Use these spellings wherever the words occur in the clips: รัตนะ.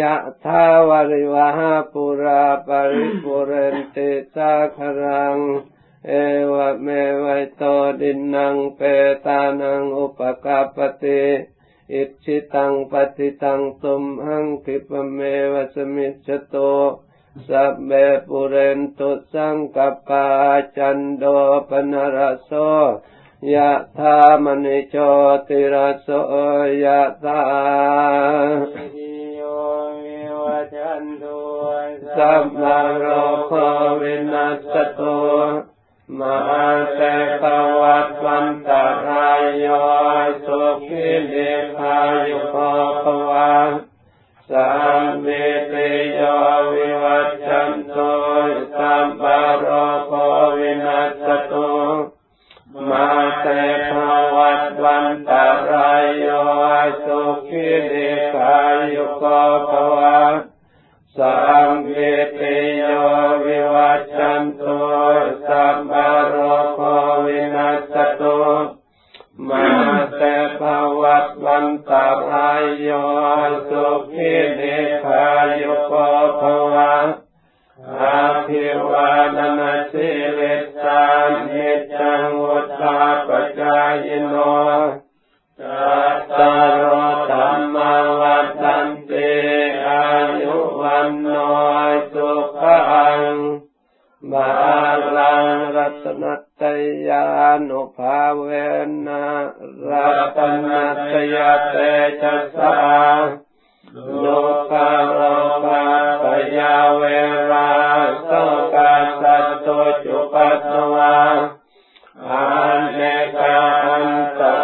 ยะทาวริวหาปุราปริปุเรนติสาครังเอวเมวัยโตดินนังเปตานังอุปกาปติอิชิตังปฏิตังตุมหังคิปเมวสมิจโตสัพเพปุเรนตุสังกปาจันโดปนรโสยะธามณิโชติรโสยะธาหิโยวิวัจจันตุสัพพโรโควินัสสตุมหาเตตวัฏวันตรายโยสุขิลิภายุโภภวังสัมมิติโยวิวัจจันตุสัพพโรโควินัสสตุมหาเตตวัฏวันตรายโยสุขิลิภายุโภภวังสัมมิติโยวิวัจจันตุสัพพโรโควินัสสตุมหาเตภวัฏวันตรายโยสุขินิพายุโกภวะอาภิวาทนาสิริสานิจังวุฒาปจายโนตัสสะโรธัมมาวัฏฏันติอายุวันโนสุขังบาลังรัตนะตยานุภาเวนะรัตนะตยาเตจัสสะโลกาโลภะปยาเวราโสกาสัตตุจุปัสสวาอาเนกังตา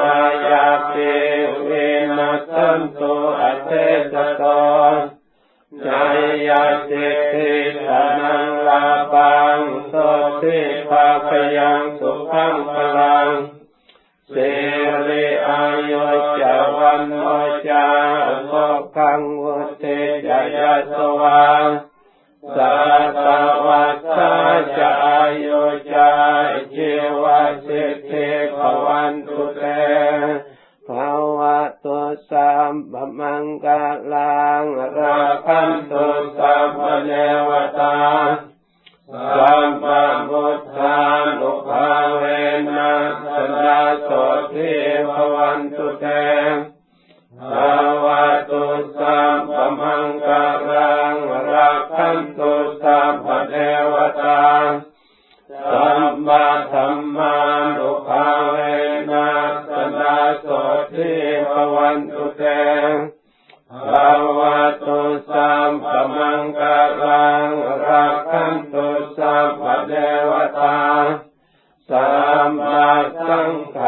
ยาติเวนัสสันตุอเตตโตจายาติทิสานังลาปังโสติภาคยังสุขังพลังเสริอายุจวันโนจาโมคังวุเตจายาสวาสัตวัตถาจายโยจาจิวาสิทธิภวันตุเตภาวะตุสัมปมังกาลังราคันตุสัมปเนวตาสัมปพุทธานุภาเวนะสันดาโสติภวันตุเตภาวะตุสัมปมังกาลังราคันตุสัมปเนวตาสัมปธัมมานุภาเวนะสันดาโสติภวันตุเตภาวะตุสัมปมังกาลังราคันตุสัมปเนวตาสัมมาสังฆา